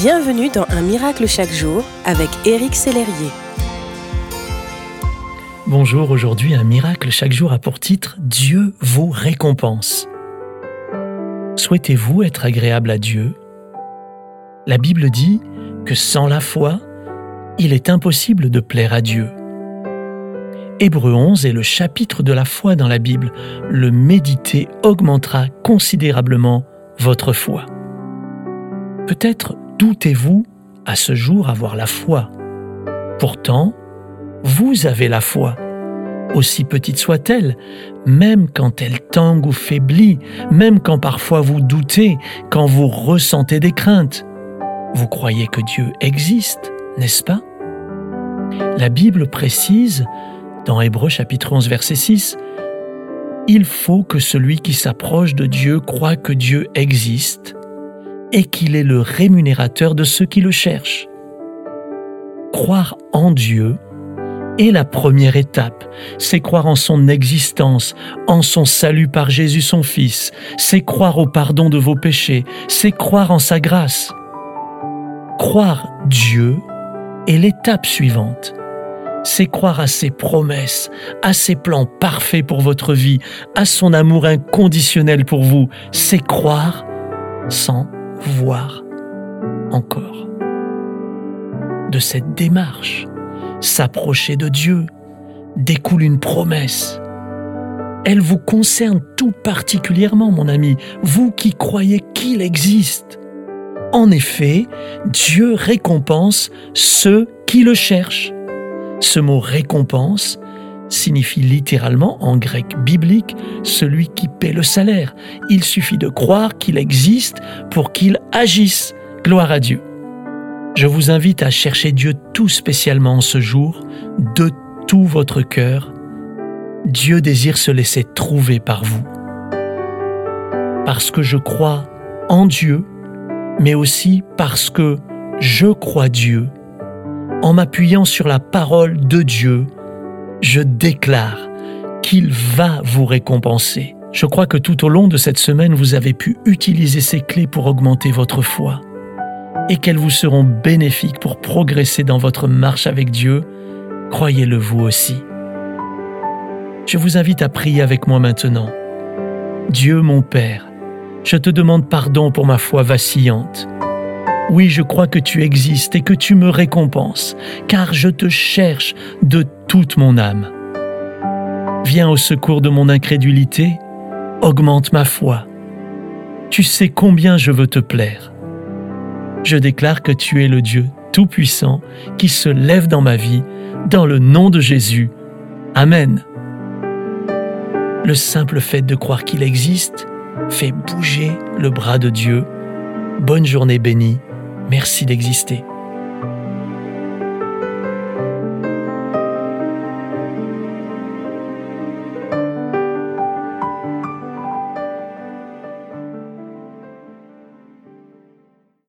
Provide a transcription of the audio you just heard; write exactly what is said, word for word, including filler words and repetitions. Bienvenue dans Un Miracle Chaque Jour avec Éric Célérier. Bonjour, aujourd'hui Un Miracle Chaque Jour a pour titre « Dieu vous récompense ». Souhaitez-vous être agréable à Dieu? La Bible dit que sans la foi, il est impossible de plaire à Dieu. Hébreux onze est le chapitre de la foi dans la Bible. Le méditer augmentera considérablement votre foi. Peut-être doutez-vous à ce jour avoir la foi. Pourtant, vous avez la foi, aussi petite soit-elle, même quand elle tangue ou faiblit, même quand parfois vous doutez, quand vous ressentez des craintes. Vous croyez que Dieu existe, n'est-ce pas? La Bible précise, dans Hébreux chapitre onze, verset six, « Il faut que celui qui s'approche de Dieu croit que Dieu existe, et qu'il est le rémunérateur de ceux qui le cherchent. » Croire en Dieu est la première étape. C'est croire en son existence, en son salut par Jésus son Fils. C'est croire au pardon de vos péchés. C'est croire en sa grâce. Croire Dieu est l'étape suivante. C'est croire à ses promesses, à ses plans parfaits pour votre vie, à son amour inconditionnel pour vous. C'est croire sans voir encore. De cette démarche, s'approcher de Dieu, découle une promesse. Elle vous concerne tout particulièrement, mon ami, vous qui croyez qu'il existe. En effet, Dieu récompense ceux qui le cherchent. Ce mot « récompense » signifie littéralement, en grec biblique, celui qui paie le salaire. Il suffit de croire qu'il existe pour qu'il agisse. Gloire à Dieu. Je vous invite à chercher Dieu tout spécialement en ce jour, de tout votre cœur. Dieu désire se laisser trouver par vous. Parce que je crois en Dieu, mais aussi parce que je crois Dieu, en m'appuyant sur la parole de Dieu, je déclare qu'il va vous récompenser. Je crois que tout au long de cette semaine, vous avez pu utiliser ces clés pour augmenter votre foi et qu'elles vous seront bénéfiques pour progresser dans votre marche avec Dieu. Croyez-le vous aussi. Je vous invite à prier avec moi maintenant. Dieu mon Père, je te demande pardon pour ma foi vacillante. Oui, je crois que tu existes et que tu me récompenses, car je te cherche de toute mon âme. Viens au secours de mon incrédulité, augmente ma foi. Tu sais combien je veux te plaire. Je déclare que tu es le Dieu Tout-Puissant qui se lève dans ma vie, dans le nom de Jésus. Amen. Le simple fait de croire qu'il existe fait bouger le bras de Dieu. Bonne journée bénie. Merci d'exister.